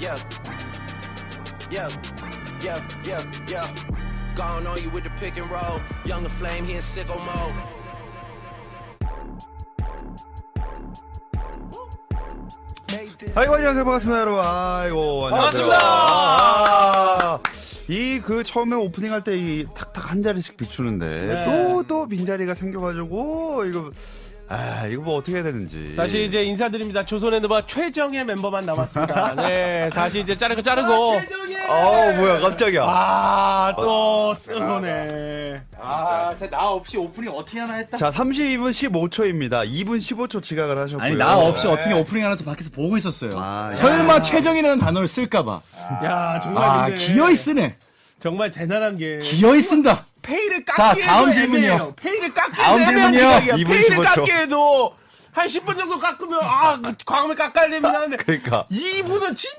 Yeah, yeah, yeah, yeah, yeah. Gone on you with the pick and roll. Younger flame, he in sicko mode. 아이고, 안녕하세요. 반갑습니다, 여러분. 아이고, 안녕하세요. 반갑습니다. 이 그 처음에 오프닝 할 때 이 탁탁 한 자리씩 비추는데 또 빈자리가 생겨가지고 이거 뭐 어떻게 해야 되는지. 다시 이제 인사드립니다. 조선의 누바 최정예 멤버만 남았습니다. 네, 다시 이제 자르고. 아, 최정예! 뭐야, 깜짝이야. 아, 또 쓰고네. 아, 나 없이 오프닝 어떻게 하나 했다? 자, 32분 15초입니다. 2분 15초 지각을 하셨고요. 아니, 나 없이 어떻게 오프닝 하나서 밖에서 보고 있었어요. 아, 설마 최정이라는 단어를 쓸까봐. 야, 정말. 아, 기어이 쓰네. 정말 대단한 게. 기어이 쓴다. 페이를 깎게 해도 다음 질문이요. 페이를 깎게 해도 페이를 깎게 해도 한 10분 정도 깎으면 과금을 깎아야 됩니다. 근데 그러니까. 2분은 진짜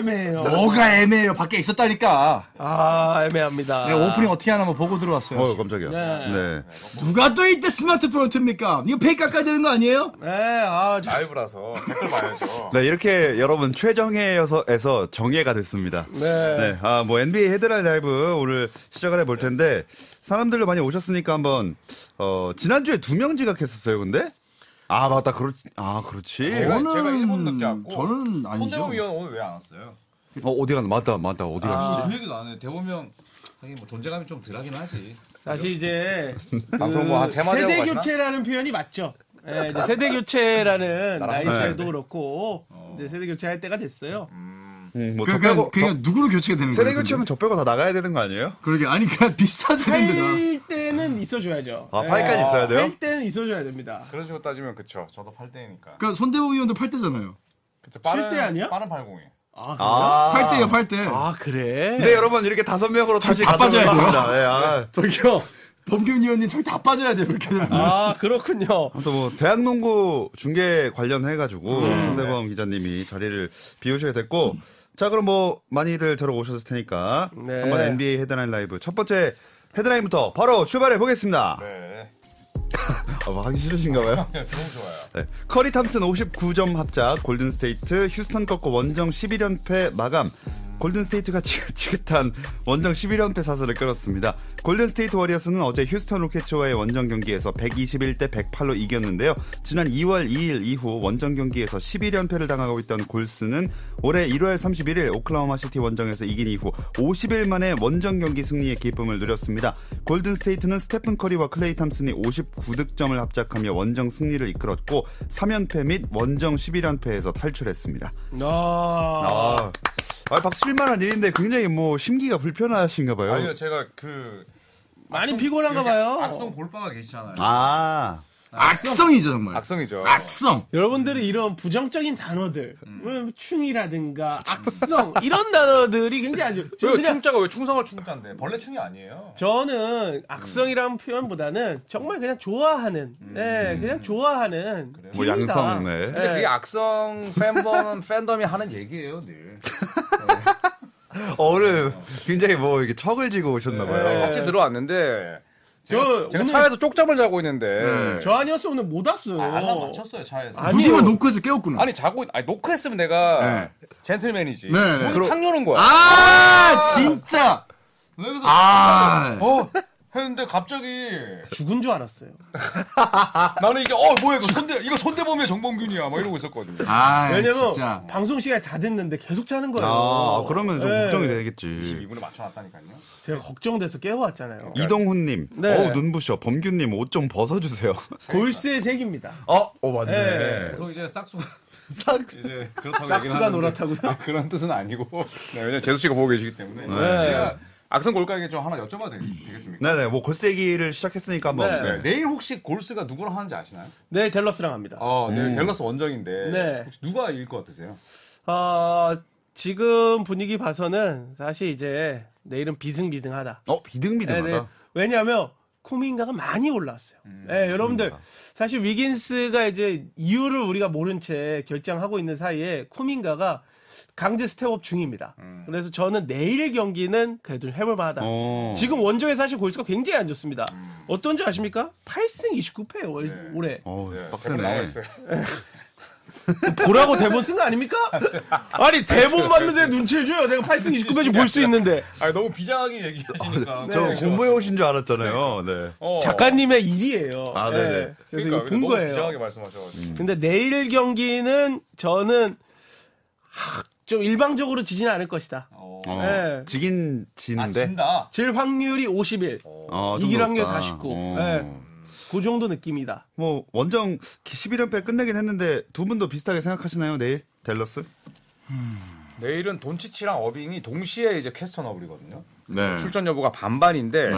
애매해요. 뭐가 애매해요. 밖에 있었다니까. 아, 애매합니다. 네, 오프닝 어떻게 하나 한번 보고 들어왔어요. 깜짝이야. 네. 누가 또 이때 스마트폰을 틉니까? 이거 페이 깎아야 되는 거 아니에요? 네. 라이브라서 댓글 봐야죠. 네, 이렇게 여러분 최정예에서 정예가 됐습니다. 네. 네. 뭐 NBA 헤드라인 라이브 오늘 시작을 해볼 텐데 사람들도 많이 오셨으니까 한번 지난주에 2명 지각했었어요. 근데 아, 맞다. 그렇지. 제가 일본 남자 왔고. 저는 아니죠. 손대범 위원 오늘 왜 안 왔어요? 어디 갔나? 맞다. 어디 가시지? 그 얘기도 안 해. 대범형, 하긴 뭐 존재감이 좀 덜하긴 하지. 다시 이제 방송 뭐 한 3마디 하고 가시나? 세대 교체라는 표현이 맞죠? 네, 이제 세대 교체라는 나이 차이도 그렇고 이제 세대 교체할 때가 됐어요. 그러니까 누구로 교체가 되는 거예요? 세대 교체면 저 빼고 다 나가야 되는 거 아니에요? 그러게, 그러니까 비슷하잖아요. 8대는 있어줘야죠. 8까지 있어야 돼요? 8대는 있어줘야 됩니다. 그런 식으로 따지면 그쵸. 저도 8대니까. 그러니까 손대범 위원도 8대잖아요. 그쵸. 7대 아니야? 빠른 80이. 아, 8대요, 8대. 아, 그래? 근데 여러분, 이렇게 5명으로 다시 다 빠져야 돼요. 네, 저기요. 범균 위원님 저기 다 빠져야 돼요. 이렇게 되면. 아, 그렇군요. 또 뭐 대학농구 중계 관련해가지고 손대범 기자님이 자리를 비우셔야 됐고 자, 그럼 뭐 많이들 저러 오셨을 테니까 한번 NBA 헤드라인 라이브 첫 번째 헤드라인부터 바로 출발해 보겠습니다. 네. 하기 싫으신가 봐요. 너무 좋아요. 네. 커리 탐슨 59점 합작, 골든 스테이트 휴스턴 꺾고 원정 11연패 마감. 골든 스테이트가 지긋지긋한 원정 11연패 사슬을 끊었습니다. 골든 스테이트 워리어스는 어제 휴스턴 로켓츠와의 원정 경기에서 121대 108로 이겼는데요. 지난 2월 2일 이후 원정 경기에서 11연패를 당하고 있던 골스는 올해 1월 31일 오클라호마 시티 원정에서 이긴 이후 50일 만에 원정 경기 승리의 기쁨을 누렸습니다. 골든 스테이트는 스테픈 커리와 클레이 탐슨이 59득점을 합작하며 원정 승리를 이끌었고 3연패 및 원정 11연패에서 탈출했습니다. 박수 칠만한 일인데 굉장히 뭐 심기가 불편하신가 봐요. 아니요, 제가 많이 피곤한가 봐요. 악성 골빠가 계시잖아요. 악성이죠, 정말. 악성이죠. 악성. 여러분들이 이런 부정적인 단어들, 충이라든가 악성 이런 단어들이 굉장히 아주. 왜 충자가 왜 충성을 충자인데 벌레충이 아니에요? 저는 악성이라는 표현보다는 정말 그냥 좋아하는, 그냥 좋아하는. 그래요. 뭐 양성. 네. 근데 그게 악성 팬덤이 하는 얘기예요, 늘. 오늘 굉장히 뭐 이렇게 척을 지고 오셨나 봐요. 같이 들어왔는데. 제가 오늘 차에서 쪽잠을 자고 있는데 저 아니었어 오늘 못 왔어요. 알람 맞췄어요 차에서. 무지만 노크해서 깨웠구나. 노크했으면 내가 젠틀맨이지. 문이 탁 여는 거야. 진짜. 했는데 갑자기 죽은 줄 알았어요. 나는 이게 뭐야 이거 손대범의 정범균이야 막 이러고 있었거든요. 왜냐면 진짜. 방송 시간이 다 됐는데 계속 자는 거예요. 그러면 좀 걱정이 되겠지. 22분에 맞춰놨다니까요. 제가 걱정돼서 깨워왔잖아요. 이동훈님, 눈부셔. 범균님 옷 좀 벗어주세요. 골스의 색입니다. 맞네. 보통 이제 싹수가 노랗다고요? 그런 뜻은 아니고. 왜냐면 재수 씨가 보고 계시기 때문에. 제가 악성 골까에게 좀 하나 여쭤봐도 되겠습니까? 네네, 뭐 골스 얘기를 시작했으니까 한번. 네. 내일 혹시 골스가 누구랑 하는지 아시나요? 네, 댈러스랑 합니다. 내일 댈러스 원정인데 혹시 누가 이길 것 같으세요? 지금 분위기 봐서는 사실 이제 내일은 비등비등하다. 비등비등하다? 네. 왜냐하면 쿠민가가 많이 올라왔어요. 여러분들 사실 위긴스가 이제 이유를 우리가 모른 채 결정하고 있는 사이에 쿠민가가 강제 스텝업 중입니다. 그래서 저는 내일 경기는 그래도 해볼만하다. 지금 원정에 사실 골스가 굉장히 안 좋습니다. 어떤 줄 아십니까? 8승 29패예요 올해. 빡세네. 보라고 대본 쓴 거 아닙니까? 아니 대본 봤는데 눈치를 줘요. 내가 8승 29매치 볼 수 있는데. 아니 너무 비장하게 얘기하시니까. 네. 저 공부해 오신 줄 알았잖아요. 네. 네. 작가님의 일이에요. 아, 네네. 네. 그러니까 본 너무 거예요. 비장하게 말씀하셔가지고. 근데 내일 경기는 저는 좀 일방적으로 지지는 않을 것이다. 네. 지긴 지는데. 아, 진다. 질 확률이 51. 이길 확률 49. 네. 그 정도 느낌이다. 뭐 원정 11연패 끝내긴 했는데 두 분도 비슷하게 생각하시나요? 내일 댈러스? 내일은 돈치치랑 어빙이 동시에 이제 퀘스천 어블이거든요. 네. 출전 여부가 반반인데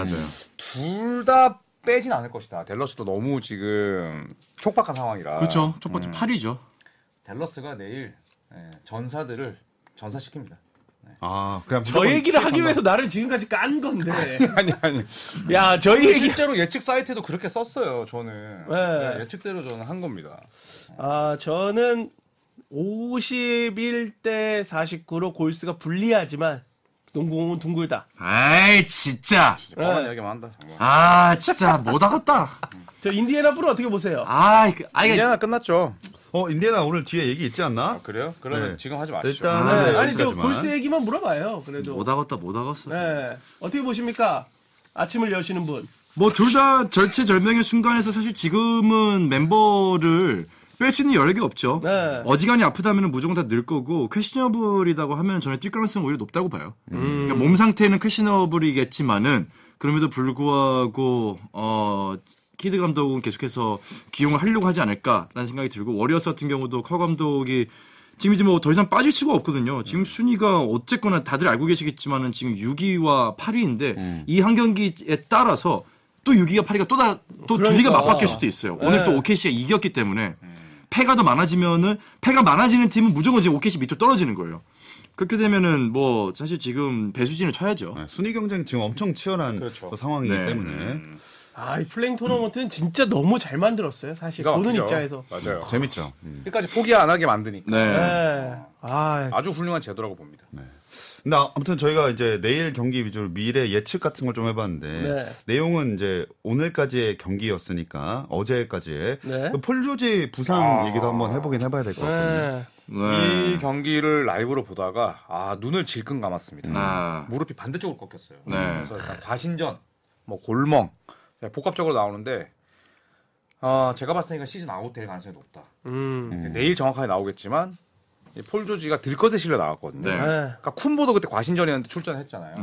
둘 다 빼진 않을 것이다. 댈러스도 너무 지금 촉박한 상황이라. 그렇죠. 첫 번째 8위죠. 댈러스가 내일 전사들을 전사시킵니다. 네. 아, 그냥 저 얘기를 하기 위해서 나를 지금까지 깐 건데. 아니. 야, 저희 얘기 실제로 예측 사이트도 그렇게 썼어요. 저는 네. 예측대로 저는 한 겁니다. 아, 저는 51대 49로 골스가 불리하지만 농구공은 둥글다. 아이, 진짜 뻔한 이야기만 한다. 정말. 아, 진짜 못 하겠다. 저 인디애나 프로 어떻게 보세요? 인디애나 끝났죠. 인디애나 오늘 뒤에 얘기 있지 않나? 아, 그래요? 그러면 네. 지금 하지 마시죠. 일단은 네. 아니, 저 골스 얘기만 물어봐요. 그래도 못 하겠어. 네. 어떻게 보십니까? 아침을 여시는 분. 뭐 둘 다 절체절명의 순간에서 사실 지금은 멤버를 뺄 수 있는 여력이 없죠. 네. 어지간히 아프다면 무조건 다 늘 거고 퀘스처너블이라고 하면 저는 뛸 가능성이 오히려 높다고 봐요. 그러니까 몸 상태는 퀘스처너블이겠지만은 그럼에도 불구하고 키드 감독은 계속해서 기용을 하려고 하지 않을까라는 생각이 들고, 워리어스 같은 경우도 커 감독이 지금 이제 뭐 더 이상 빠질 수가 없거든요. 지금 순위가 어쨌거나 다들 알고 계시겠지만은 지금 6위와 8위인데 이 한 경기에 따라서 또 6위가 8위가 또 그러니까. 둘이가 맞바뀔 수도 있어요. 네. 오늘 또 OKC가 이겼기 때문에 패가 더 많아지면은 패가 많아지는 팀은 무조건 이제 OKC 밑으로 떨어지는 거예요. 그렇게 되면은 뭐 사실 지금 배수진을 쳐야죠. 네, 순위 경쟁 지금 엄청 치열한 상황이기 때문에. 아, 이 플레잉 토너먼트는 진짜 너무 잘 만들었어요, 사실. 보는 그러니까 입장에서. 맞아요. 재밌죠. 끝까지 포기 안 하게 만드니까. 네. 네. 아주 훌륭한 제도라고 봅니다. 네. 근데 아무튼 저희가 이제 내일 경기 위주로 미래 예측 같은 걸 좀 해봤는데 내용은 이제 오늘까지의 경기였으니까 어제까지의 폴 조지 부상 얘기도 한번 해보긴 해봐야 될 것 같거든요. 네. 이 경기를 라이브로 보다가 눈을 질끈 감았습니다. 무릎이 반대쪽으로 꺾였어요. 네. 그래서 일단 과신전, 뭐 골멍 복합적으로 나오는데 제가 봤을 때니까 시즌 아웃될 가능성이 높다. 내일 정확하게 나오겠지만 폴 조지가 들것에 실려 나왔거든요. 네. 그러니까 쿤보도 그때 과신전이었는데 출전했잖아요.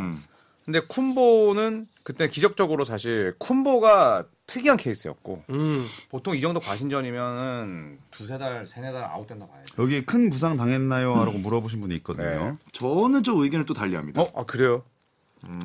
근데 쿤보는 그때 기적적으로 사실 쿤보가 특이한 케이스였고 보통 이 정도 과신전이면은 세네 달 아웃된다 봐야죠. 여기 큰 부상 당했나요? 라고 물어보신 분이 있거든요. 네. 저는 좀 의견을 또 달리합니다. 그래요?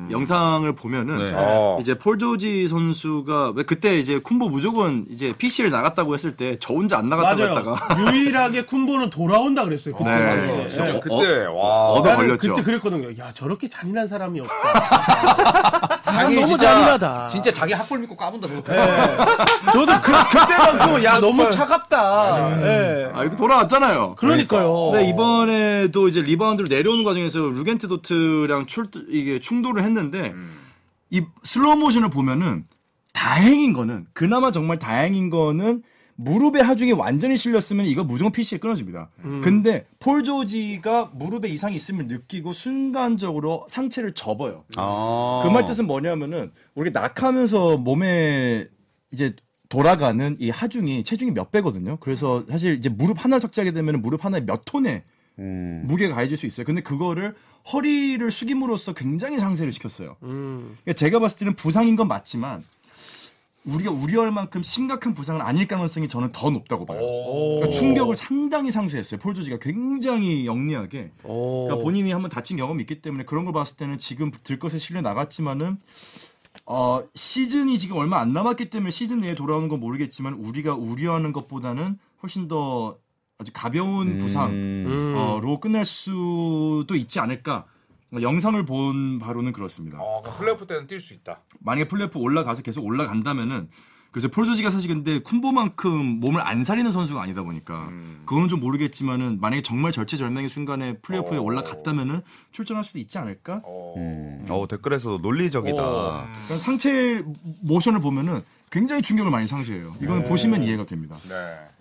영상을 보면은 이제 폴 조지 선수가 왜 그때 이제 쿤보 무조건 이제 PC를 나갔다고 했을 때 저 혼자 안 나갔다고 했다가 유일하게 쿤보는 돌아온다 그랬어요. 그때 그때 얻어 걸렸죠. 그때 그랬거든요. 야, 저렇게 잔인한 사람이 없다. 자기 너무 잔인하다. 진짜 자기 학벌 믿고 까본다. 저도 그때만큼 야 너무 차갑다. 네. 이거 돌아왔잖아요. 그러니까요. 근데 이번에도 이제 리바운드로 내려오는 과정에서 루겐트 도트랑 이게 충돌을 했는데 이 슬로우 모션을 보면은 그나마 정말 다행인 거는 무릎의 하중이 완전히 실렸으면 이거 무조건 PC에 끊어집니다. 근데 폴 조지가 무릎에 이상이 있음을 느끼고 순간적으로 상체를 접어요. 그 말 뜻은 뭐냐면은 우리가 낙하면서 몸에 이제 돌아가는 이 하중이 체중이 몇 배거든요. 그래서 사실 이제 무릎 하나를 착지하게 되면 무릎 하나에 몇 톤의 무게가 가해질 수 있어요. 근데 그거를 허리를 숙임으로써 굉장히 상쇄를 시켰어요. 그러니까 제가 봤을 때는 부상인 건 맞지만 우리가 우려할 만큼 심각한 부상은 아닐 가능성이 저는 더 높다고 봐요. 그러니까 충격을 상당히 상쇄했어요. 폴 조지가 굉장히 영리하게. 그러니까 본인이 한번 다친 경험이 있기 때문에 그런 걸 봤을 때는 지금 들것에 실려 나갔지만은 시즌이 지금 얼마 안 남았기 때문에 시즌 내에 돌아오는 건 모르겠지만 우리가 우려하는 것보다는 훨씬 더 아주 가벼운 부상으로 끝날 수도 있지 않을까. 영상을 본 바로는 그렇습니다. 플레이오프 때는 뛸 수 있다. 만약에 플레이오프 올라가서 계속 올라간다면은 그래서 폴 조지가 사실 근데 쿤보만큼 몸을 안 사리는 선수가 아니다 보니까 그건 좀 모르겠지만은 만약에 정말 절체절명의 순간에 플레이오프에 올라갔다면은 출전할 수도 있지 않을까? 댓글에서 논리적이다. 그러니까 상체 모션을 보면은 굉장히 충격을 많이 상쇄해요. 이건 보시면 이해가 됩니다. 네.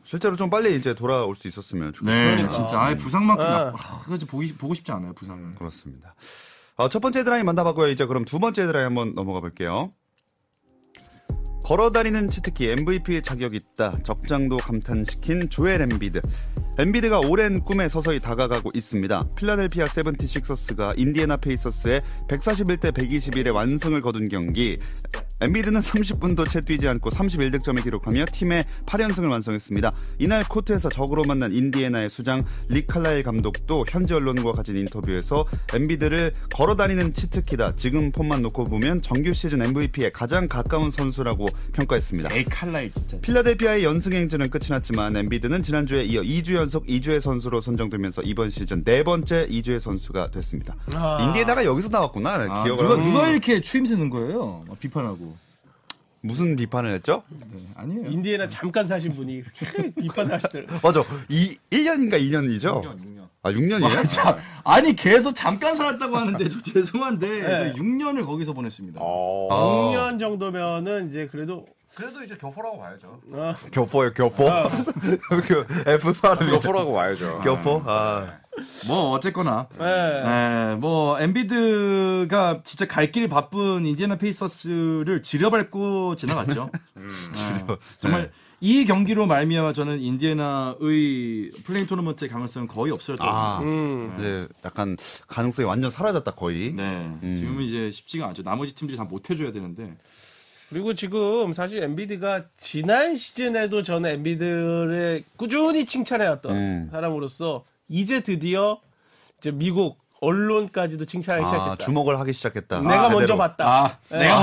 실제로 좀 빨리 이제 돌아올 수 있었으면 좋겠습니다. 네, 진짜. 아, 부상만큼 보고 싶지 않아요, 부상은. 그렇습니다. 첫 번째 헤드라인 만나봤고요. 이제 그럼 두 번째 헤드라인 한번 넘어가 볼게요. 걸어다니는 치트키 MVP 자격 있다. 적장도 감탄시킨 조엘 엠비드. 엠비드가 오랜 꿈에 서서히 다가가고 있습니다. 필라델피아 76어스가 인디애나 페이서스의 141대 121의 완승을 거둔 경기. 엠비드는 30분도 채 뛰지 않고 31득점을 기록하며 팀의 8연승을 완성했습니다. 이날 코트에서 적으로 만난 인디애나의 수장 리 칼라일 감독도 현지 언론과 가진 인터뷰에서 엠비드를 걸어다니는 치트키다. 지금 폼만 놓고 보면 정규 시즌 MVP에 가장 가까운 선수라고 평가했습니다. 에이, 칼라일 진짜. 필라델피아의 연승 행진은 끝이 났지만 엠비드는 지난주에 이어 2주 연속 2주의 선수로 선정되면서 이번 시즌 네 번째 2주의 선수가 됐습니다. 아. 인디애나가 여기서 나왔구나. 누가 이렇게 추임 새는 거예요? 비판하고. 무슨 비판을 했죠? 네, 아니에요. 인디애나 잠깐 사신 분이 비판하시더라고요. 맞아. 1년인가 2년이죠? 6년. 아, 6년이에요? 아니, 계속 잠깐 살았다고 하는데, 저 죄송한데, 네. 6년을 거기서 보냈습니다. 6년 정도면은 이제 그래도 이제 교포라고 봐야죠. 아. 교포요, 교포? 아. F8은 교포라고 봐야죠. 교포? 아. 뭐 어쨌거나 뭐 엠비드가 진짜 갈 길이 바쁜 인디애나 페이서스를 지려밟고 지나갔죠. 정말 이 경기로 말미암아 저는 인디애나의 플레이 토너먼트의 가능성은 거의 없어졌다고 봅니다. 이제 약간 가능성이 완전 사라졌다 거의. 네. 지금은 이제 쉽지가 않죠. 나머지 팀들이 다 못해줘야 되는데. 그리고 지금 사실 엠비드가 지난 시즌에도 저는 엠비드를 꾸준히 칭찬해왔던 사람으로서 이제 드디어 이제 미국 언론까지도 칭찬하기 시작했다. 주목을 하기 시작했다. 내가 먼저 봤다. 내가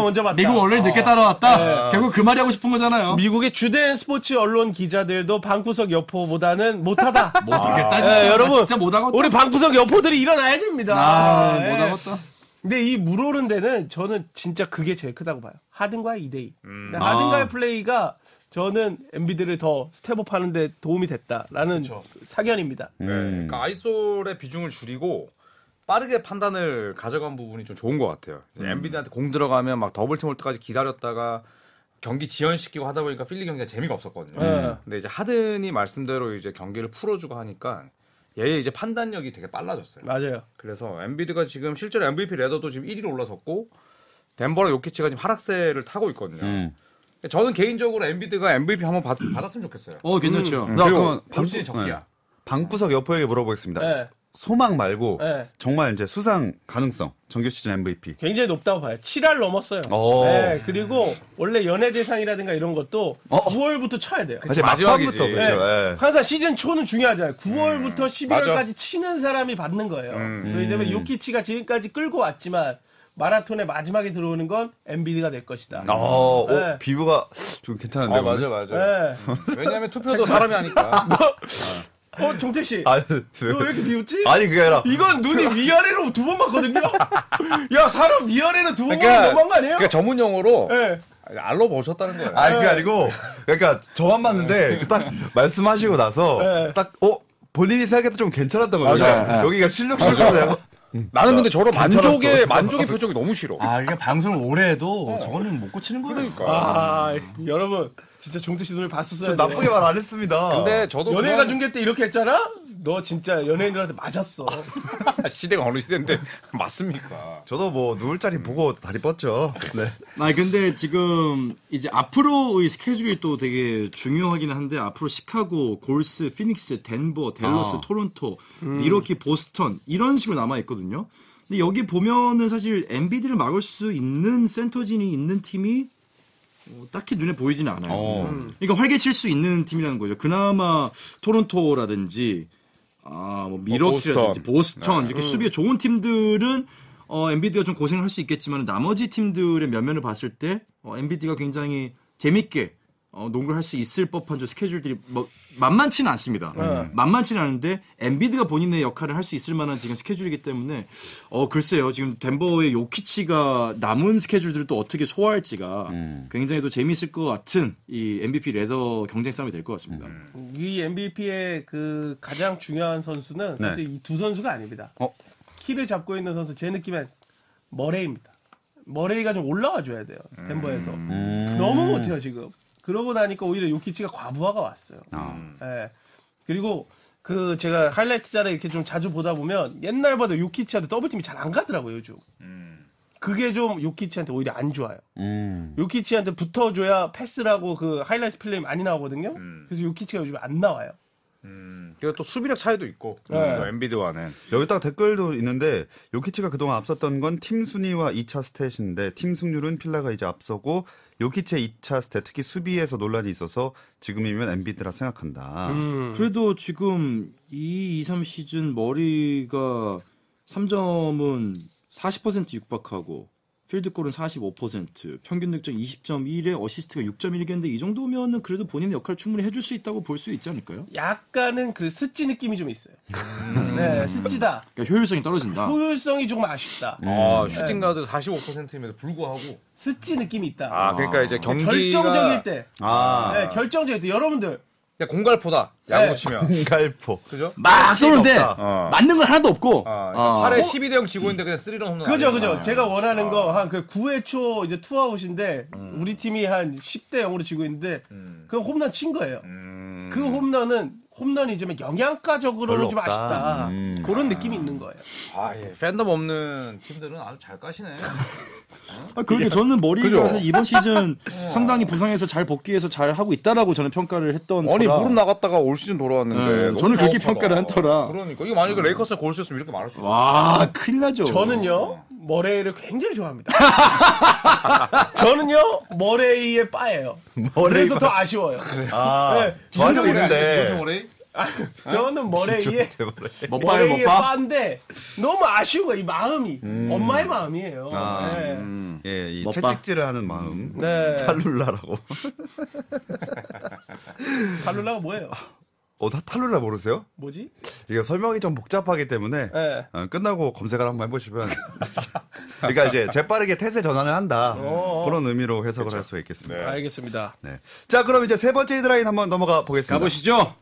먼저 봤다. 미국 언론이 늦게 따라왔다. 결국 그 말이 하고 싶은 거잖아요. 미국의 주된 스포츠 언론 기자들도 방구석 여포보다는 못하다. 못하겠다. 진짜. 여러분, 진짜 못하겠다. 우리 방구석 여포들이 일어나야 됩니다. 못하겠다. 근데 이 물오른 데는 저는 진짜 그게 제일 크다고 봐요. 하든과의 2대2. 하든과의 플레이가 저는 엠비드를 더 스텝업 하는데 도움이 됐다라는 그렇죠. 사견입니다. 네, 그러니까 아이솔의 비중을 줄이고 빠르게 판단을 가져간 부분이 좀 좋은 것 같아요. 엠비드한테 공 들어가면 막 더블팀 올 때까지 기다렸다가 경기 지연시키고 하다 보니까 필리 경기가 재미가 없었거든요. 근데 이제 하든이 말씀대로 이제 경기를 풀어주고 하니까 얘의 이제 판단력이 되게 빨라졌어요. 맞아요. 그래서 엠비드가 지금 실제로 MVP 레더도 지금 1위로 올라섰고 덴버랑 요키치가 지금 하락세를 타고 있거든요. 저는 개인적으로 엠비드가 MVP 한번 받았으면 좋겠어요. 괜찮죠. 그리고 방구석 적기야. 방구석 여포에게 물어보겠습니다. 네. 소망 말고 정말 이제 수상 가능성 정규 시즌 MVP 굉장히 높다고 봐요. 7할 넘었어요. 네, 그리고 원래 연예 대상이라든가 이런 것도 9월부터 쳐야 돼요. 그치, 마지막부터 그렇죠. 네. 항상 시즌 초는 중요하잖아요. 9월부터 11월까지 맞아. 치는 사람이 받는 거예요. 왜냐면 요키치가 지금까지 끌고 왔지만 마라톤의 마지막에 들어오는 건 엠비드가 될 것이다. 비유가 좀 괜찮은데. 맞아. 왜냐하면 투표도 사람이 하니까. 정택 씨, 너 왜 이렇게 비웃지? 아니 그게 아니라 이건 눈이 위아래로 두 번 맞거든요. 야 사람 위아래로 두 번 맞는 너무한 거 아니에요? 그러니까 전문 용어로. 네. 알로 보셨다는 거예요. 아니 그게 아니고, 그러니까 저만 봤는데 딱 말씀하시고 나서 딱 본인이 생각해도 좀 괜찮았던 거죠. 여기가 실력실이라고. 나는 근데 저런 만족의 표정이 너무 싫어. 이게 방송을 오래 해도 저거는 못 고치는 거니까. 여러분, 진짜 종태 씨 눈을 봤었어요. 나쁘게 말 안 했습니다. 근데 저도 연예가 중계 때 이렇게 했잖아? 너 진짜 연예인들한테 맞았어. 시대가 어느 시대인데 맞습니까? 저도 뭐 누울 자리 보고 다리 뻗죠. 네. 근데 지금 이제 앞으로의 스케줄이 또 되게 중요하긴 한데 앞으로 시카고, 골스, 피닉스, 덴버, 댈러스, 토론토, 미러키, 보스턴 이런 식으로 남아 있거든요. 근데 여기 보면은 사실 엠비드를 막을 수 있는 센터진이 있는 팀이 딱히 눈에 보이지는 않아요. 그러니까 활개칠 수 있는 팀이라는 거죠. 그나마 토론토라든지 뭐 미러키라든지 보스턴 이렇게 수비에 좋은 팀들은 엠비드가 좀 고생을 할 수 있겠지만 나머지 팀들의 면면을 봤을 때 엠비드가 굉장히 재밌게 농구를 할 수 있을 법한 저 스케줄들이 뭐 만만치는 않습니다. 만만치는 않은데 엠비드가 본인의 역할을 할 수 있을 만한 지금 스케줄이기 때문에 글쎄요. 지금 덴버의 요키치가 남은 스케줄들을 또 어떻게 소화할지가 굉장히 또 재미있을 것 같은 이 MVP 레더 경쟁 싸움이 될 것 같습니다. 이 MVP의 그 가장 중요한 선수는 사실 이 두 선수가 아닙니다. 키를 잡고 있는 선수 제 느낌엔 머레이입니다. 머레이가 좀 올라와줘야 돼요. 덴버에서. 너무 못해요 지금. 그러고 나니까 오히려 요키치가 과부하가 왔어요. 네. 그리고 그 제가 하이라이트 자를 이렇게 좀 자주 보다 보면 옛날보다 요키치한테 더블팀이 잘 안 가더라고요 요즘. 그게 좀 요키치한테 오히려 안 좋아요. 요키치한테 붙어줘야 패스라고 그 하이라이트 플레이 많이 나오거든요. 그래서 요키치가 요즘 안 나와요. 그리고 또 수비력 차이도 있고 네. 엠비드와는. 여기다가 댓글도 있는데 요키치가 그동안 앞섰던 건 팀 순위와 2차 스탯인데 팀 승률은 필라가 이제 앞서고 요키치의 2차 스탯 특히 수비에서 논란이 있어서 지금이면 엠비드라 생각한다. 그래도 지금 2-3 시즌 머리가 3점은 40% 육박하고 필드골은 45%, 평균 득점 20.1에 어시스트가 6.1개인데 이 정도면은 그래도 본인의 역할을 충분히 해줄 수 있다고 볼 수 있지 않을까요? 약간은 그 스치 느낌이 좀 있어요. 네, 스치다. 그러니까 효율성이 떨어진다. 효율성이 조금 아쉽다. 슈팅 가드 45%임에도 불구하고 스치 느낌이 있다. 그러니까 이제 경기가 결정적일 때. 네, 결정적일 때 여러분들. 공갈포다. 야구 치면. 네. 공갈포. 그죠? 막 쏘는데 맞는 건 하나도 없고. 그러니까 8회 12대0 지고 있는데 그냥 3런 홈런. 그죠. 제가 원하는 거 한 그 9회 초 이제 투아웃인데 우리 팀이 한 10대 0으로 지고 있는데 그 홈런 친 거예요. 그 홈런이지만 영양가적으로는 좀 아쉽다. 그런 느낌이 있는 거예요. 예. 팬덤 없는 팀들은 아주 잘 까시네. 그러니까 저는 머리가 이번 시즌 상당히 부상해서 잘 복귀해서 잘 하고 있다라고 저는 평가를 했던. 아니 무릎 나갔다가 올 시즌 돌아왔는데. 저는 그렇게 평가를 한 터라. 그러니까 이거 만약에 레이커스가 골 쳤으면 이렇게 말할 수 있어요. 와 큰일 나죠. 저는요 머레이를 굉장히 좋아합니다. 저는요 머레이의 빠예요. 그래서 더 아쉬워요. 저한테 있는데. 머레이? 저는 머레이의 빠인데 너무 아쉬운 거야 이 마음이. 엄마의 마음이에요. 네. 이 채찍질을 하는 마음. 네. 탈룰라라고. 탈룰라가 뭐예요? 탈룰라 모르세요? 뭐지? 이게 설명이 좀 복잡하기 때문에 끝나고 검색을 한번 해보시면 그러니까 이제 재빠르게 태세 전환을 한다. 그런 의미로 해석을 할 수 있겠습니다. 네. 알겠습니다. 네. 자 그럼 이제 세 번째 헤드라인 한번 넘어가 보겠습니다. 가보시죠.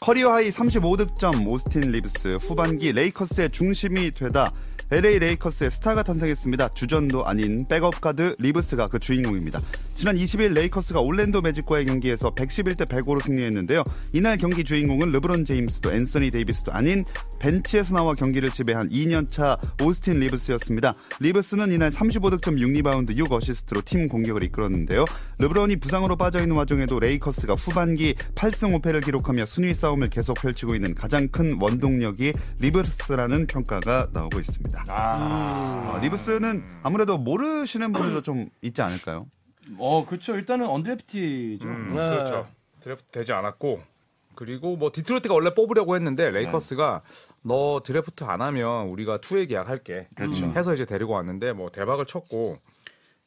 커리어 하이 35득점 오스틴 리브스 후반기 레이커스의 중심이 되다 LA 레이커스의 스타가 탄생했습니다. 주전도 아닌 백업 가드 리브스가 그 주인공입니다. 지난 20일 레이커스가 올랜도 매직과의 경기에서 111대 105로 승리했는데요. 이날 경기 주인공은 르브론 제임스도 앤서니 데이비스도 아닌 벤치에서 나와 경기를 지배한 2년차 오스틴 리브스였습니다. 리브스는 이날 35득점 6리바운드 6어시스트로 팀 공격을 이끌었는데요. 르브론이 부상으로 빠져있는 와중에도 레이커스가 후반기 8승 5패를 기록하며 순위 싸움을 계속 펼치고 있는 가장 큰 원동력이 리브스라는 평가가 나오고 있습니다. 리브스는 아무래도 모르시는 분들도 좀 있지 않을까요? 그렇죠. 일단은 언드래프티죠. 그렇죠. 드래프트 되지 않았고 그리고 디트로이트가 원래 뽑으려고 했는데 레이커스가 너 드래프트 안 하면 우리가 투에 계약할게. 그렇죠. 해서 이제 데리고 왔는데 대박을 쳤고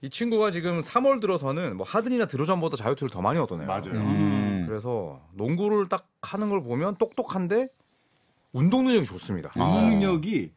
이 친구가 지금 3월 들어서는 하든이나 드로잔보다 자유투를 더 많이 얻어내요. 맞아요. 그래서 농구를 딱 하는 걸 보면 똑똑한데 운동 능력이 좋습니다. 운동 능력이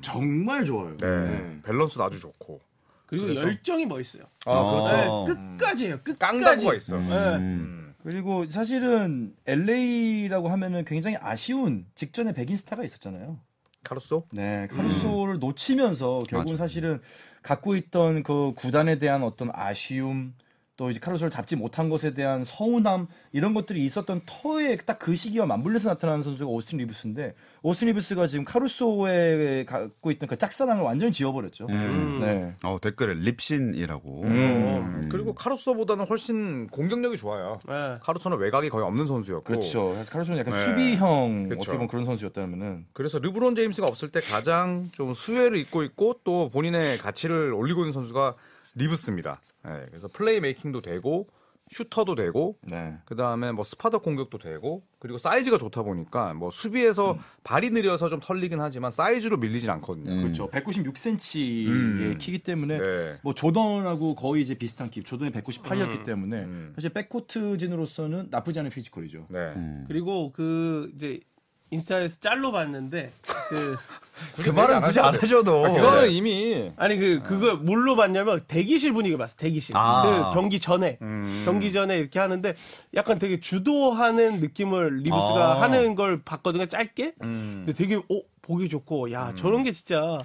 정말 좋아요. 네. 밸런스도 아주 좋고. 그리고 그래서? 열정이 멋있어요. 그렇죠. 네, 끝까지예요. 끝까지. 깡다구가 있어. 네. 그리고 사실은 LA라고 하면은 굉장히 아쉬운 직전에 백인 스타가 있었잖아요. 카루소? 네, 카루소를 놓치면서 결국은 사실은 갖고 있던 그 구단에 대한 어떤 아쉬움 또 이제 카루소를 잡지 못한 것에 대한 서운함 이런 것들이 있었던 터에 딱 그 시기와 맞물려서 나타나는 선수가 오스틴 리브스인데 오스틴 리브스가 지금 카루소에 갖고 있던 그 짝사랑을 완전히 지워버렸죠. 네. 댓글에 립신이라고. 그리고 카루소보다는 훨씬 공격력이 좋아요. 네. 카루소는 외곽이 거의 없는 선수였고. 그렇죠. 그래서 카루소는 약간 수비형 어떻게 보면 그런 선수였다면은. 그래서 르브론 제임스가 없을 때 가장 좀 수혜를 입고 있고 또 본인의 가치를 올리고 있는 선수가 리브스입니다. 네, 그래서 플레이메이킹도 되고 슈터도 되고 그다음에 스팟업 공격도 되고 그리고 사이즈가 좋다 보니까 수비에서 발이 느려서 좀 털리긴 하지만 사이즈로 밀리진 않거든요. 그렇죠. 196cm의 키기 때문에 조던하고 거의 이제 비슷한 키. 조던이 198이었기 때문에 사실 백코트진으로서는 나쁘지 않은 피지컬이죠. 네. 그리고 그 이제 인스타에서 짤로 봤는데 그 말은 굳이 안 하셔도 그거는 이미 그걸 뭘로 봤냐면 대기실 분위기 봤어. 대기실 경기 전에 이렇게 하는데 약간 되게 주도하는 느낌을 리브스가 하는 걸 봤거든요. 짧게 근데 되게 보기 좋고 저런 게 진짜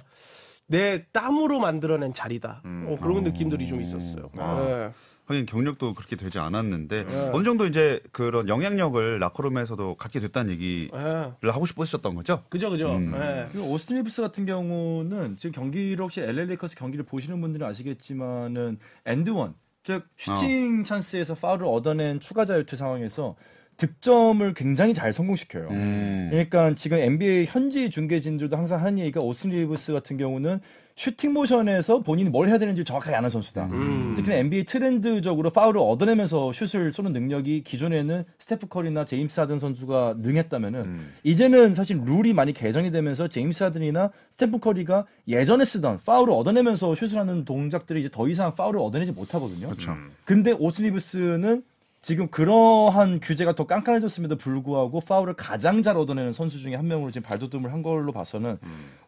내 땀으로 만들어낸 자리다. 그런 느낌들이 좀 있었어요. 네. 하긴 경력도 그렇게 되지 않았는데 네. 어느 정도 이제 그런 영향력을 라커룸에서도 갖게 됐다는 얘기를 네. 하고 싶으셨던 거죠? 그죠. 네. 그리고 오스틴 리브스 같은 경우는 지금 경기를 혹시 LA 레이커스 경기를 보시는 분들은 아시겠지만은 엔드원 즉 슈팅 찬스에서 파울을 얻어낸 추가 자유투 상황에서 득점을 굉장히 잘 성공시켜요. 그러니까 지금 NBA 현지 중계진들도 항상 하는 얘기가 오스틴 리브스 같은 경우는 슈팅 모션에서 본인이 뭘 해야 되는지 정확하게 아는 선수다. 특히나 NBA 트렌드적으로 파울을 얻어내면서 슛을 쏘는 능력이 기존에는 스테프 커리나 제임스 하든 선수가 능했다면은 이제는 사실 룰이 많이 개정이 되면서 제임스 하든이나 스테프 커리가 예전에 쓰던 파울을 얻어내면서 슛을 하는 동작들이 이제 더 이상 파울을 얻어내지 못하거든요. 그쵸. 근데 오스틴 리브스는 지금 그러한 규제가 더 깐깐해졌음에도 불구하고 파울을 가장 잘 얻어내는 선수 중에 한 명으로 지금 발돋움을 한 걸로 봐서는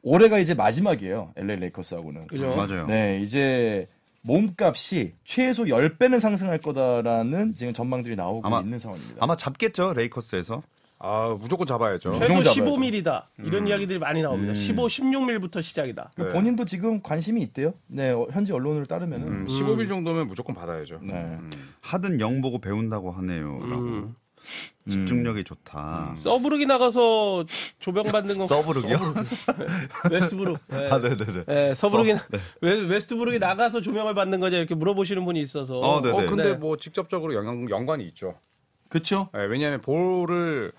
올해가 이제 마지막이에요. LA 레이커스하고는. 그죠? 맞아요. 네, 이제 몸값이 최소 10배는 상승할 거다라는 지금 전망들이 나오고 있는 상황입니다. 아마 잡겠죠, 레이커스에서. 아, 무조건 잡아야죠. 최소 15밀이다. 이런 이야기들이 많이 나옵니다. 15, 16밀부터 시작이다. 네. 본인도 지금 관심이 있대요. 네, 현지 언론을 따르면 15밀 정도면 무조건 받아야죠. 네. 하든 영 보고 배운다고 하네요. 라고. 집중력이 좋다. 서브룩이 나가서 조명받는 건 서브룩이요? 웨스트브룩. 네. 아, 네네네. 네, 서브룩이 웨스트브룩이 나가서 조명을 받는 거죠. 이렇게 물어보시는 분이 있어서. 근데 뭐 직접적으로 연관이 있죠. 그렇죠. 네, 왜냐하면 볼을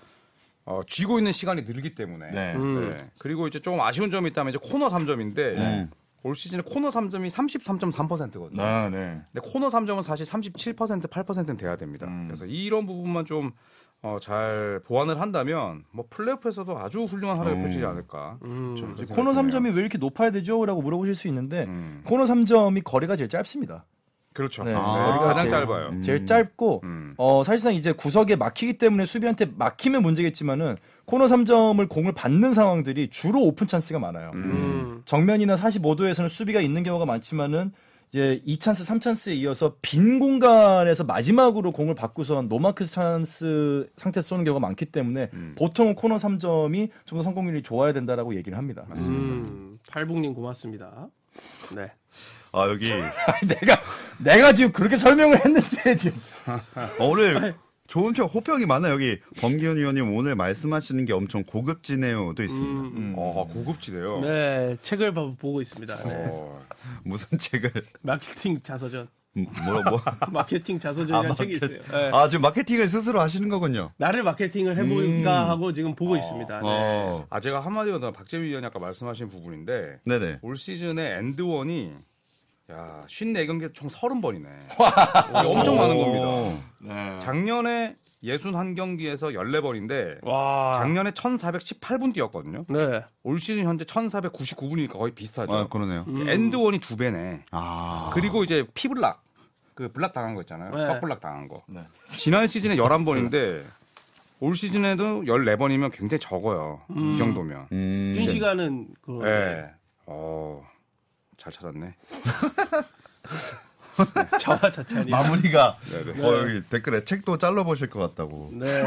쥐고 있는 시간이 늘기 때문에. 네. 네. 그리고 이제 조금 아쉬운 점이 있다면 이제 코너 3점인데 올 시즌에 코너 3점이 33.3%거든요. 아, 네. 근데 코너 3점은 사실 37%, 8%는 돼야 됩니다. 그래서 이런 부분만 좀 잘 보완을 한다면 뭐 플레이오프에서도 아주 훌륭한 하루를 펼치지 않을까. 코너 3점이 왜 이렇게 높아야 되죠? 라고 물어보실 수 있는데 코너 3점이 거리가 제일 짧습니다. 그렇죠. 네, 가장 짧아요. 제일 짧고 사실상 이제 구석에 막히기 때문에 수비한테 막히면 문제겠지만은 코너 3점을 공을 받는 상황들이 주로 오픈 찬스가 많아요. 정면이나 45도에서는 수비가 있는 경우가 많지만은 이제 2찬스, 3찬스에 이어서 빈 공간에서 마지막으로 공을 받고서 노마크 찬스 상태에서 쏘는 경우가 많기 때문에 보통은 코너 3점이 좀 더 성공률이 좋아야 된다라고 얘기를 합니다. 팔북님 고맙습니다. 네. 아, 여기. 내가 지금 그렇게 설명을 했는데, 지금. 오늘 좋은 평, 호평이 많아요, 여기. 범기훈 의원님 오늘 말씀하시는 게 엄청 고급지네요도 있습니다. 고급지네요? 네, 책을 보고 있습니다. 네. 무슨 책을? 마케팅 자서전. 마케팅 자서전이라는 책이 있어요. 네. 아, 지금 마케팅을 스스로 하시는 거군요. 나를 마케팅을 해볼까 하고 지금 보고 있습니다. 네. 아, 제가 한마디로 박재민 의원이 아까 말씀하신 부분인데, 네네. 올 시즌에 엔드원이 54경기 총 30번이네. 엄청 많은 겁니다. 네. 작년에 61경기에서 14번인데, 작년에 1418분 뛰었거든요. 네. 올 시즌 현재 1499분이니까 거의 비슷하죠. 아, 그러네요. 엔드원이 2배네. 아. 그리고 이제 피블락, 그 블락 당한 거 있잖아요. 네. 떡블락 당한 거. 네. 지난 시즌에 11번인데, 올 시즌에도 14번이면 굉장히 적어요. 이 정도면. 뛴 시간은 그. 네. 잘 찾았네. 저와 자찬이 마무리가 여기 댓글에 책도 잘라 보실 것 같다고. 네.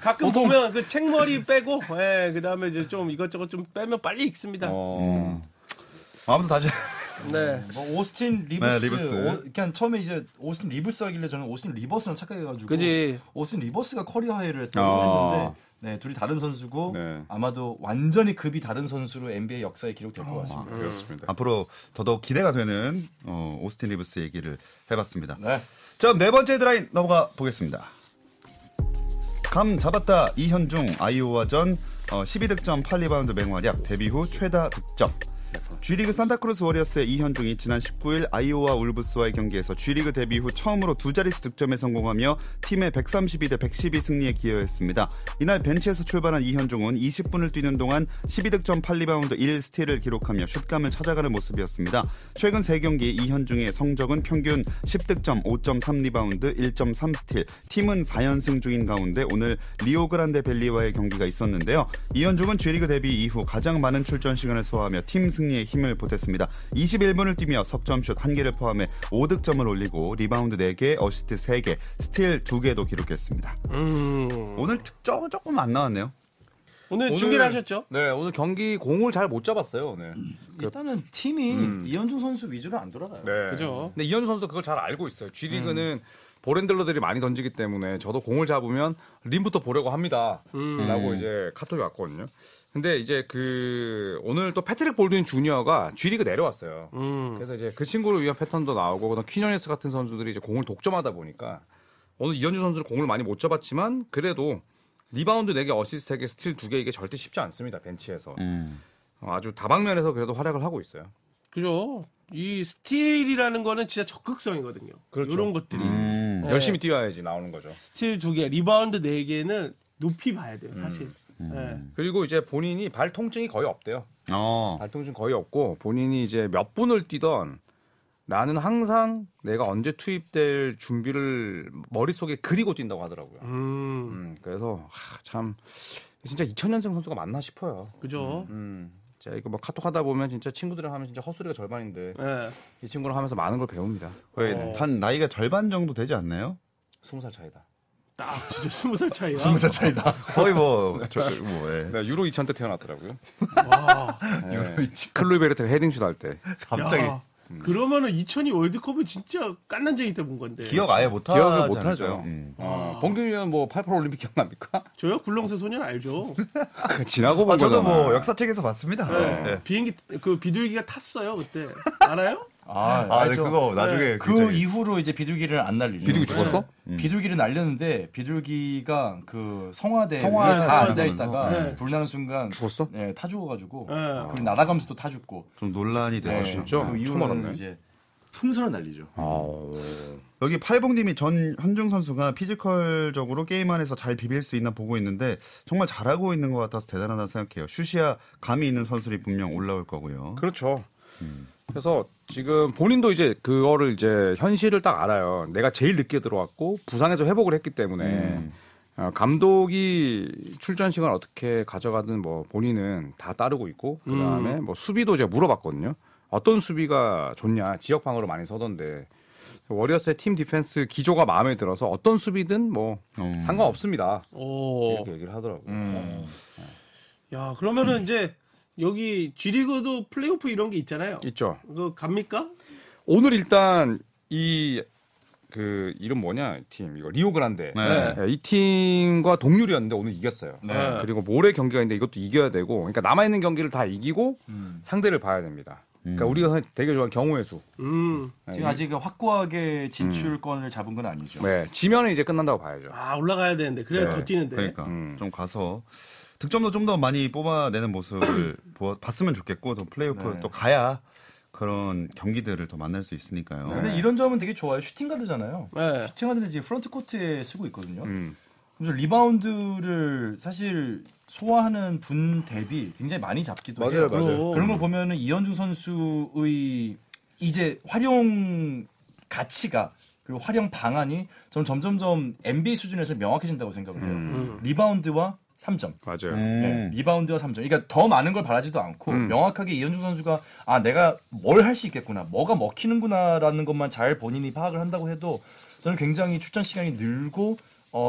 가끔 보면 그 책머리 빼고, 예, 그다음에 이제 좀 이것저것 좀 빼면 빨리 읽습니다. 아무튼 다시. 네. 뭐 오스틴 리브스. 네, 리브스. 그냥 처음에 이제 오스틴 리브스 하길래 저는 오스틴 리버스랑 착각해가지고. 그지. 오스틴 리버스가 커리어 하이를 했다고 했는데. 네, 둘이 다른 선수고 네. 아마도 완전히 급이 다른 선수로 NBA 역사에 기록될 것 같습니다. 그렇습니다. 앞으로 더더욱 기대가 되는 오스틴 리브스 얘기를 해봤습니다. 네. 자, 네 번째 드라인 넘어가 보겠습니다. 감 잡았다 이현중 아이오와전 12득점 8리바운드 맹활약 데뷔 후 최다 득점. G리그 산타크루스 워리어스의 이현중이 지난 19일 아이오와 울브스와의 경기에서 G리그 데뷔 후 처음으로 두 자릿수 득점에 성공하며 팀의 132대 112 승리에 기여했습니다. 이날 벤치에서 출발한 이현중은 20분을 뛰는 동안 12득점 8리바운드 1스틸을 기록하며 슛감을 찾아가는 모습이었습니다. 최근 3경기 이현중의 성적은 평균 10득점 5.3리바운드 1.3스틸, 팀은 4연승 중인 가운데 오늘 리오그란데 밸리와의 경기가 있었는데요. 이현중은 G리그 데뷔 이후 가장 많은 출전 시간을 소화하며 팀 승리에 힘을 보탰습니다. 21분을 뛰며 석점슛 1개를 포함해 5득점을 올리고 리바운드 4개, 어시스트 3개, 스틸 2개도 기록했습니다. 오늘 득점은 조금 안 나왔네요. 오늘 중계를 하셨죠? 네, 오늘 경기 공을 잘 못 잡았어요. 네. 일단은 팀이 이현중 선수 위주로 안 돌아가요. 네. 그죠. 근데 이현중 선수도 그걸 잘 알고 있어요. G 리그는 볼핸들러들이 많이 던지기 때문에 저도 공을 잡으면 림부터 보려고 합니다. 라고 이제 카톡이 왔거든요. 근데 이제 오늘 또 패트릭 볼든 주니어가 G 리그 내려왔어요. 그래서 이제 그 친구를 위한 패턴도 나오고, 그다음 퀴녀니스 같은 선수들이 이제 공을 독점하다 보니까 오늘 이현준 선수를 공을 많이 못 잡았지만 그래도 리바운드 4개, 어시스트 3개, 스틸 2개 이게 절대 쉽지 않습니다. 벤치에서. 아주 다방면에서 그래도 활약을 하고 있어요. 그죠. 이 스틸이라는 거는 진짜 적극성이거든요. 그렇죠. 이런 것들이. 열심히 뛰어야지 나오는 거죠. 스틸 2개, 리바운드 4개는 높이 봐야 돼요. 사실. 네. 그리고 이제 본인이 발 통증이 거의 없대요. 발 통증 거의 없고 본인이 이제 몇 분을 뛰던 나는 항상 내가 언제 투입될 준비를 머릿속에 그리고 뛴다고 하더라고요. 그래서 참 진짜 2000년생 선수가 맞나 싶어요. 그죠? 제가 이거 막 카톡 하다 보면 진짜 친구들이랑 하면 진짜 헛소리가 절반인데 네. 이 친구랑 하면서 많은 걸 배웁니다. 단 나이가 절반 정도 되지 않나요? 20살 차이다. 딱 진짜 20살 차이야. 20살 차이다. 거의 네, 유로 2000 때 태어났더라고요. 와. 네. 유로 2000. 클루이베르트가 헤딩슛 할 때. 갑자기. 야. 그러면은 2002 월드컵은 진짜 깐난쟁이 때 본 건데 기억 아예 못하죠. 기억을 못하죠. 봉균이는 뭐 88 올림픽 기억납니까? 저요? 굴렁쇠 소년 알죠. 지나고 본 거잖아요. 저도 뭐 역사책에서 봤습니다. 네. 네. 비행기 그 비둘기가 탔어요 그때. 알아요? 네, 그거 나중에 네. 그 이후로 이제 비둘기를 안 날리죠. 비둘기 죽었어? 네. 비둘기를 날렸는데 비둘기가 그 성화대에 다 앉아 있다가 네. 불나는 순간 죽었어? 네, 타 죽어가지고 네. 그리고 날아가면서도 타 죽고 좀 논란이 됐었죠. 네. 그 이후로는 이제 풍선을 날리죠. 여기 팔봉님이 전 현중 선수가 피지컬적으로 게임 안에서 잘 비빌 수 있나 보고 있는데 정말 잘하고 있는 것 같아서 대단하다고 생각해요. 슛이야 감이 있는 선수들이 분명 올라올 거고요. 그렇죠. 그래서 지금 본인도 이제 그거를 이제 현실을 딱 알아요. 내가 제일 늦게 들어왔고 부상에서 회복을 했기 때문에 감독이 출전 시간 어떻게 가져가든 뭐 본인은 다 따르고 있고 그다음에 뭐 수비도 제가 물어봤거든요. 어떤 수비가 좋냐 지역 방어로 많이 서던데 워리어스의 팀 디펜스 기조가 마음에 들어서 어떤 수비든 뭐 상관없습니다. 이렇게 얘기를 하더라고요. 야 그러면은 이제. 여기 G리그도 플레이오프 이런 게 있잖아요. 있죠. 그거 갑니까? 오늘 일단 이름 뭐냐 팀 이거 리오그란데 네. 네. 이 팀과 동률이었는데 오늘 이겼어요. 네. 그리고 모레 경기가 있는데 이것도 이겨야 되고 그러니까 남아 있는 경기를 다 이기고 상대를 봐야 됩니다. 그러니까 우리가 되게 좋아하는 경우의 수. 네. 지금 아직 확고하게 진출권을 잡은 건 아니죠. 네, 지면은 이제 끝난다고 봐야죠. 아 올라가야 되는데 그래야 더 뛰는데. 그러니까 좀 가서. 득점도 좀 더 많이 뽑아내는 모습을 봤으면 좋겠고 또 플레이오프 네. 또 가야 그런 경기들을 더 만날 수 있으니까요. 네. 근데 이런 점은 되게 좋아요. 슈팅 가드잖아요. 네. 슈팅 가드는 지금 프런트 코트에 쓰고 있거든요. 그래서 리바운드를 사실 소화하는 분 대비 굉장히 많이 잡기도 해요. 맞아요. 그런 걸 보면은 이현중 선수의 이제 활용 가치가 그리고 활용 방안이 점점 NBA 수준에서 명확해진다고 생각을 해요. 리바운드와 3점. 맞아요. 네, 리바운드와 3점. 그러니까 더 많은 걸 바라지도 않고 명확하게 이현중 선수가 아 내가 뭘 할 수 있겠구나, 뭐가 먹히는구나라는 것만 잘 본인이 파악을 한다고 해도 저는 굉장히 출전 시간이 늘고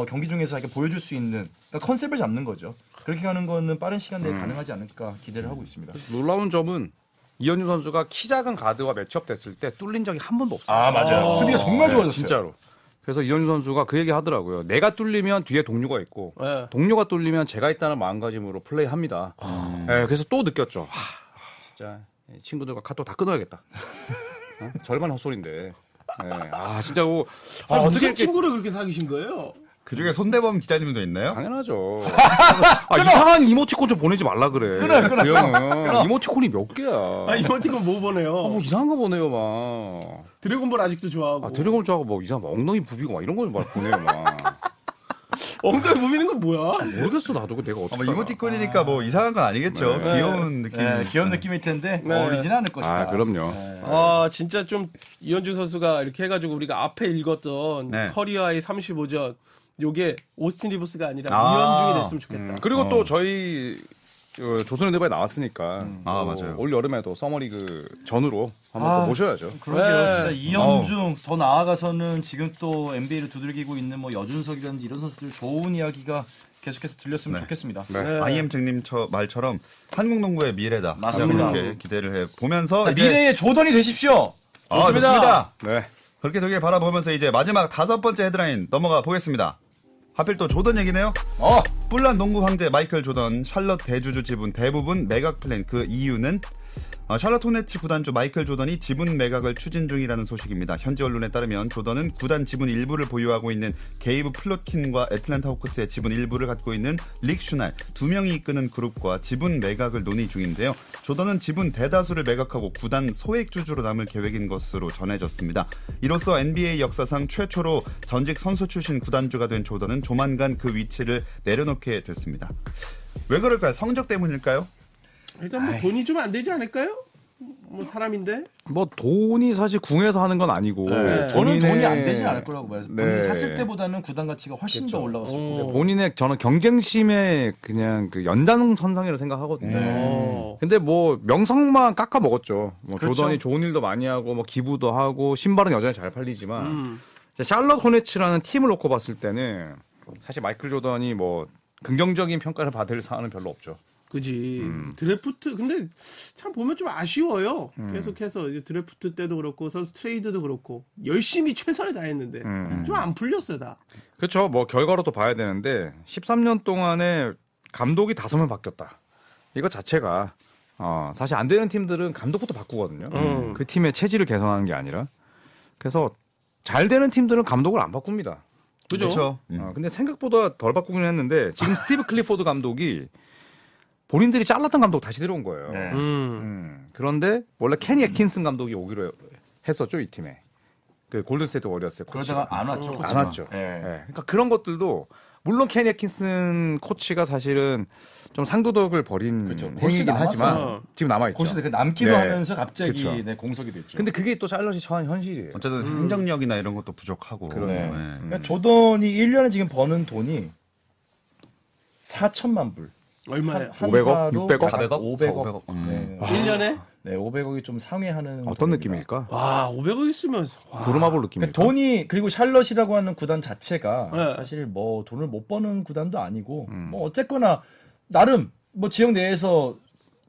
경기 중에서 이렇게 보여줄 수 있는 그러니까 컨셉을 잡는 거죠. 그렇게 가는 거는 빠른 시간 내에 가능하지 않을까 기대를 하고 있습니다. 놀라운 점은 이현중 선수가 키 작은 가드와 매치업 됐을 때 뚫린 적이 한 번도 없어요. 아 맞아요. 수비가 정말 좋아졌어요. 네, 진짜로. 그래서 이현준 선수가 그 얘기 하더라고요. 내가 뚫리면 뒤에 동료가 있고 네. 동료가 뚫리면 제가 있다는 마음가짐으로 플레이합니다. 네, 그래서 또 느꼈죠. 진짜 친구들과 카톡 다 끊어야겠다. 어? 절반 헛소리인데. 네. 아 진짜 어떻게 이렇게... 친구를 그렇게 사귀신 거예요? 그중에 손대범 기자님도 있나요? 당연하죠. 이상한 이모티콘 좀 보내지 말라 그래. 그래. 이모티콘이 몇 개야? 아 이모티콘 뭐 보내요? 뭐 이상한 거 보내요 막. 드래곤볼 아직도 좋아하고. 드래곤볼 좋아하고 뭐 이상한 엉덩이 부비고 막 이런 걸 막 보내요 막. 엉덩이 부비는 건 뭐야? 모르겠어 나도 내가 어떻게. 이모티콘이니까 뭐 이상한 건 아니겠죠. 네. 귀여운 느낌. 네, 귀여운 느낌일 텐데 네. 어울리진 않을 것이다. 그럼요. 네. 진짜 좀 이현중 선수가 이렇게 해가지고 우리가 앞에 읽었던 네. 커리어의 35전. 요게 오스틴 리버스가 아니라 이현중이 됐으면 좋겠다. 그리고 또 저희 조선의 대바에 나왔으니까 아 맞아요. 올 여름에도 서머리그 전으로 한번 또 모셔야죠. 그러게요. 네. 진짜 이현중 더 나아가서는 지금 또 NBA를 두들기고 있는 뭐 여준석이라든지 이런 선수들 좋은 이야기가 계속해서 들렸으면 좋겠습니다. 네. 네. IM증님 말처럼 한국 농구의 미래다. 맞습니다. 그렇게 기대를 해 보면서 미래의 조던이 되십시오. 좋습니다. 네. 그렇게 되길 바라보면서 이제 마지막 다섯 번째 헤드라인 넘어가 보겠습니다. 하필 또 조던 얘기네요. 뿔난 농구 황제 마이클 조던 샬럿 대주주 지분 대부분 매각 플랜 그 이유는 샬럿 호네츠 구단주 마이클 조던이 지분 매각을 추진 중이라는 소식입니다. 현지 언론에 따르면 조던은 구단 지분 일부를 보유하고 있는 게이브 플로킨과 애틀랜타 호크스의 지분 일부를 갖고 있는 릭 슈날 두 명이 이끄는 그룹과 지분 매각을 논의 중인데요. 조던은 지분 대다수를 매각하고 구단 소액 주주로 남을 계획인 것으로 전해졌습니다. 이로써 NBA 역사상 최초로 전직 선수 출신 구단주가 된 조던은 조만간 그 위치를 내려놓게 됐습니다. 왜 그럴까요? 성적 때문일까요? 일단 뭐 돈이 좀 안 되지 않을까요? 뭐 사람인데? 뭐 돈이 사실 궁해서 하는 건 아니고 네. 저는 돈이 안 되진 않을 거라고 봐요. 네. 본인이 샀을 때보다는 구단 가치가 훨씬 그렇죠. 더 올라갔을 거예요. 본인의 저는 경쟁심의 그냥 그 연장선상이라고 생각하거든요. 근데 뭐 명성만 깎아 먹었죠. 뭐 그렇죠. 조던이 좋은 일도 많이 하고 뭐 기부도 하고 신발은 여전히 잘 팔리지만 샬럿 호네츠라는 팀을 놓고 봤을 때는 사실 마이클 조던이 뭐 긍정적인 평가를 받을 사안은 별로 없죠. 그지 드래프트 근데 참 보면 좀 아쉬워요. 계속해서 이제 드래프트 때도 그렇고 선수 트레이드도 그렇고 열심히 최선을 다했는데 좀 안 풀렸어요 다. 그렇죠. 뭐 결과로 또 봐야 되는데 13년 동안에 감독이 5명 바뀌었다. 이거 자체가 사실 안 되는 팀들은 감독부터 바꾸거든요. 그 팀의 체질을 개선하는 게 아니라 그래서 잘 되는 팀들은 감독을 안 바꿉니다. 그렇죠. 근데 생각보다 덜 바꾸긴 했는데 지금 스티브 클리포드 감독이 본인들이 잘랐던 감독 다시 데려온 거예요. 네. 그런데 원래 캐니 애킨슨 감독이 오기로 했었죠 이 팀에. 그 골든스테이트 워리어스. 그러다가 안 왔죠. 안 왔죠. 네. 네. 그러니까 그런 것들도 물론 캐니 애킨슨 코치가 사실은 좀 상도덕을 버린 행위긴 하지만 지금 남아 있죠. 골스도 남기도 하면서 갑자기 공석이 됐죠. 근데 그게 또 샬럿이 처한 현실이에요. 어쨌든 행정력이나 이런 것도 부족하고. 그러네요. 그러니까 조던이 1년에 지금 버는 돈이 4,000만 불. 얼마예요? 500억? 600억? 400억? 500억. 1년에? 네, 500억이 좀 상회하는. 어떤 돈입니다. 느낌일까? 와, 500억 있으면. 부루마블 느낌이에요. 그러니까 돈이, 그리고 샬럿이라고 하는 구단 자체가 네. 사실 뭐 돈을 못 버는 구단도 아니고, 뭐 어쨌거나, 나름, 뭐 지역 내에서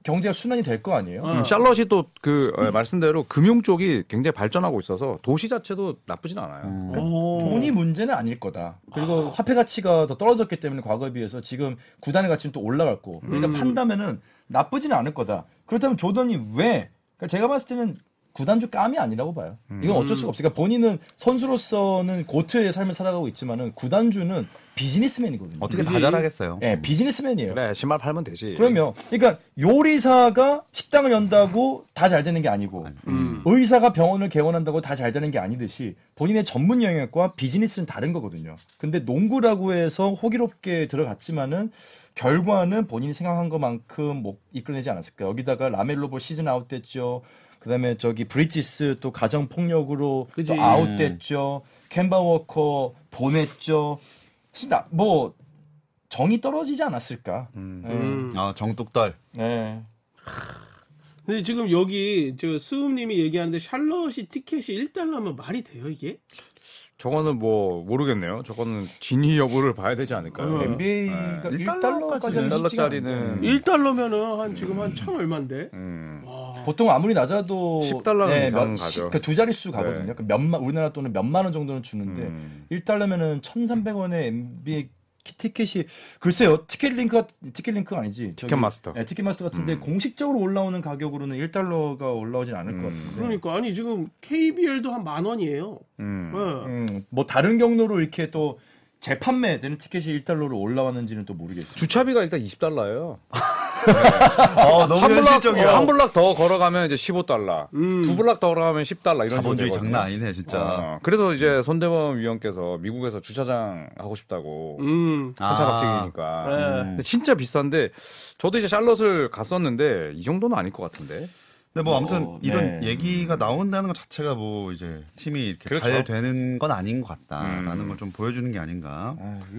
경제가 순환이 될 거 아니에요? 샬럿이 또 그, 말씀대로 금융 쪽이 굉장히 발전하고 있어서 도시 자체도 나쁘진 않아요. 그러니까 돈이 문제는 아닐 거다. 그리고 화폐 가치가 더 떨어졌기 때문에 과거에 비해서 지금 구단의 가치는 또 올라갈 거고. 그러니까 판다면은 나쁘지는 않을 거다. 그렇다면 조던이 왜? 그러니까 제가 봤을 때는 구단주 깜이 아니라고 봐요. 이건 어쩔 수가 없어요. 그러니까 본인은 선수로서는 고트의 삶을 살아가고 있지만은 구단주는 비즈니스맨이거든요. 어떻게 다 잘하겠어요. 네, 비즈니스맨이에요. 그래, 신발 팔면 되지. 그럼요. 그러니까 요리사가 식당을 연다고 다 잘 되는 게 아니고 의사가 병원을 개원한다고 다 잘 되는 게 아니듯이 본인의 전문 영역과 비즈니스는 다른 거거든요. 근데 농구라고 해서 호기롭게 들어갔지만은 결과는 본인이 생각한 것만큼 뭐 이끌어내지 않았을까. 여기다가 라멜로 볼 시즌 아웃됐죠. 그다음에 저기 브리지스 또 가정 폭력으로 또 아웃됐죠. 켐바 워커 보냈죠. 진짜 뭐 정이 떨어지지 않았을까? 정뚝달. 네. 근데 지금 여기 저 수음님이 얘기하는데 샬럿이 티켓이 $1면 말이 돼요 이게? 저거는 뭐 모르겠네요. 저거는 진위 여부를 봐야 되지 않을까요? NBA가 $1짜리는 $1면은 한 지금 한 1,000 얼마인데. 보통 아무리 낮아도 $10 이상 가죠. 그 두 자릿수 가거든요. 네. 그 몇만 우리나라 돈은 몇만 원 정도는 주는데 $1면은 1,300원에 NBA 티켓이 글쎄요. 티켓 링크가 아니지. 티켓마스터. 네, 티켓마스터 같은데 공식적으로 올라오는 가격으로는 $1가 올라오진 않을 것 같은데. 그러니까 아니 지금 KBL도 한 $10,000이에요. 네. 뭐 다른 경로로 이렇게 또 재판매되는 티켓이 $1로 올라왔는지는 또 모르겠어요. 주차비가 일단 $20예요. 네. 너무 현실적이야. 한 블락 더 걸어가면 이제 $15. 두 블락 더 걸어가면 $10. 이런 자본주의 장난 아니네 진짜. 그래서 이제 손대범 위원께서 미국에서 주차장 하고 싶다고. 혼자 갑질이니까. 진짜 비싼데 저도 이제 샬럿을 갔었는데 이 정도는 아닐 것 같은데. 근데 뭐 아무튼 이런 얘기가 나온다는 것 자체가 뭐 이제 팀이 이렇게 잘 되는 건 아닌 것 같다라는 걸 좀 보여주는 게 아닌가.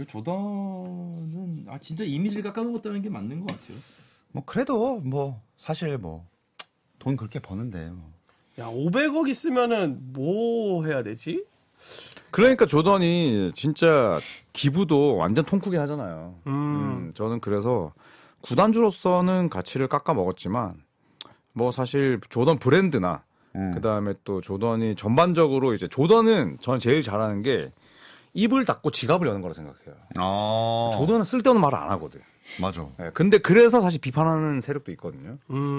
조던은 진짜 이미지를 깎아먹었다는 게 맞는 것 같아요. 뭐 그래도 뭐 사실 뭐 돈 그렇게 버는데 뭐. 야 500억 있으면은 뭐 해야 되지? 그러니까 조던이 진짜 기부도 완전 통크게 하잖아요. 저는 그래서 구단주로서는 가치를 깎아 먹었지만 뭐 사실 조던 브랜드나 그다음에 또 조던이 전반적으로 이제 조던은 전 제일 잘하는 게 입을 닫고 지갑을 여는 거라 생각해요. 아. 조던은 쓸데없는 말을 안 하거든. 맞아. 네, 근데 그래서 사실 비판하는 세력도 있거든요.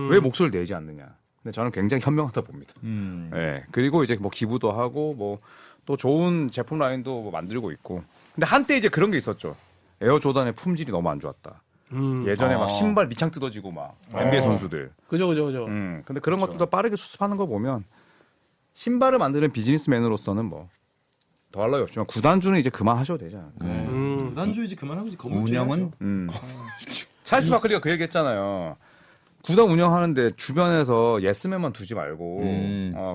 왜 목소리를 내지 않느냐. 근데 저는 굉장히 현명하다 봅니다. 네, 그리고 이제 뭐 기부도 하고 뭐 또 좋은 제품 라인도 뭐 만들고 있고. 근데 한때 이제 그런 게 있었죠. 에어 조던의 품질이 너무 안 좋았다. 예전에 막 신발 밑창 뜯어지고 막 NBA 선수들. 그죠. 근데 그런 것도 더 빠르게 수습하는 거 보면 신발을 만드는 비즈니스맨으로서는 뭐 더할 나위 없지만 구단주는 이제 그만하셔도 되지 않을까. 구단주 이제 그만하고 이제 건물주는 찰스 바클리가 그 얘기했잖아요. 구단 운영하는데 주변에서 예스맨만 두지 말고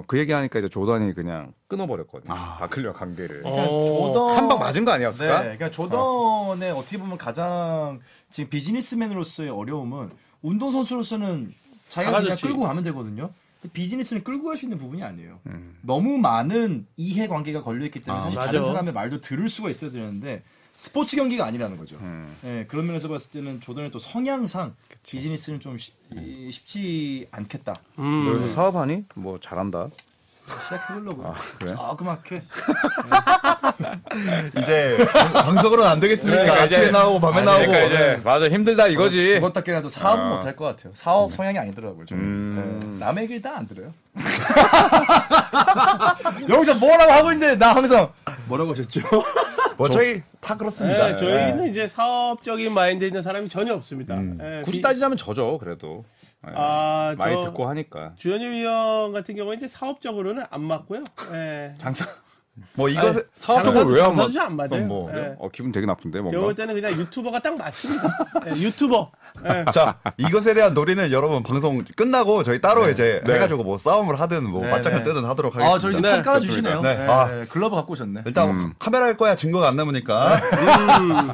그 얘기하니까 이제 조던이 그냥 끊어버렸거든요. 바클리와 관계를. 그러니까 조던 한 방 맞은 거 아니었을까? 네, 그러니까 조던의 어떻게 보면 가장 지금 비즈니스맨으로서의 어려움은 운동선수로서는 자기가 그냥 끌고 가면 되거든요. 비즈니스는 끌고 갈 수 있는 부분이 아니에요. 너무 많은 이해관계가 걸려있기 때문에 사실 다른 사람의 말도 들을 수가 있어야 되는데 스포츠 경기가 아니라는 거죠. 예, 그런 면에서 봤을 때는 조던의 또 성향상 그치. 비즈니스는 좀 쉽지 않겠다. 여기서 사업하니? 뭐 잘한다. 시작해보려고. 아, 그래? 조그맣게. 이제 방송으로는 안 되겠습니까? 그러니까 아침에 나오고 밤에 나오고. 그러니까 이제, 맞아 힘들다 이거지. 그것밖에라도 사업은 못할 것 같아요. 사업 성향이 아니더라고요. 남의 얘기를 다 안 들어요. 여기서 뭐라고 하고 있는데 나 항상 뭐라고 하셨죠? 뭐 저희 다 그렇습니다. 네, 저희는 이제 사업적인 마인드 있는 사람이 전혀 없습니다. 네, 굳이 따지자면 저죠, 그래도. 네, 아, 많이 듣고 하니까. 주현일 위원 같은 경우는 이제 사업적으로는 안 맞고요. 네. 장사. 뭐 이거 사업적으로 왜 안 맞죠? 안 맞아요. 뭐. 네. 기분 되게 나쁜데 뭔가. 제가 볼 때는 그냥 유튜버가 딱 맞습니다. 네, 유튜버. 네. 자, 이것에 대한 논의는 여러분 방송 끝나고 저희 따로 이제 해가지고 뭐 싸움을 하든 뭐 맞짱을 뜨든 하도록 하겠습니다. 아, 저희 지금 칼 깔아주시네요. 네. 아, 글러브 갖고 오셨네. 일단 카메라 할 거야 증거가 안 남으니까.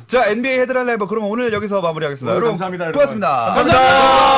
자, NBA 헤드라인 라이브 그러면 오늘 여기서 마무리하겠습니다. 여러분 감사합니다. 고맙습니다. 감사합니다.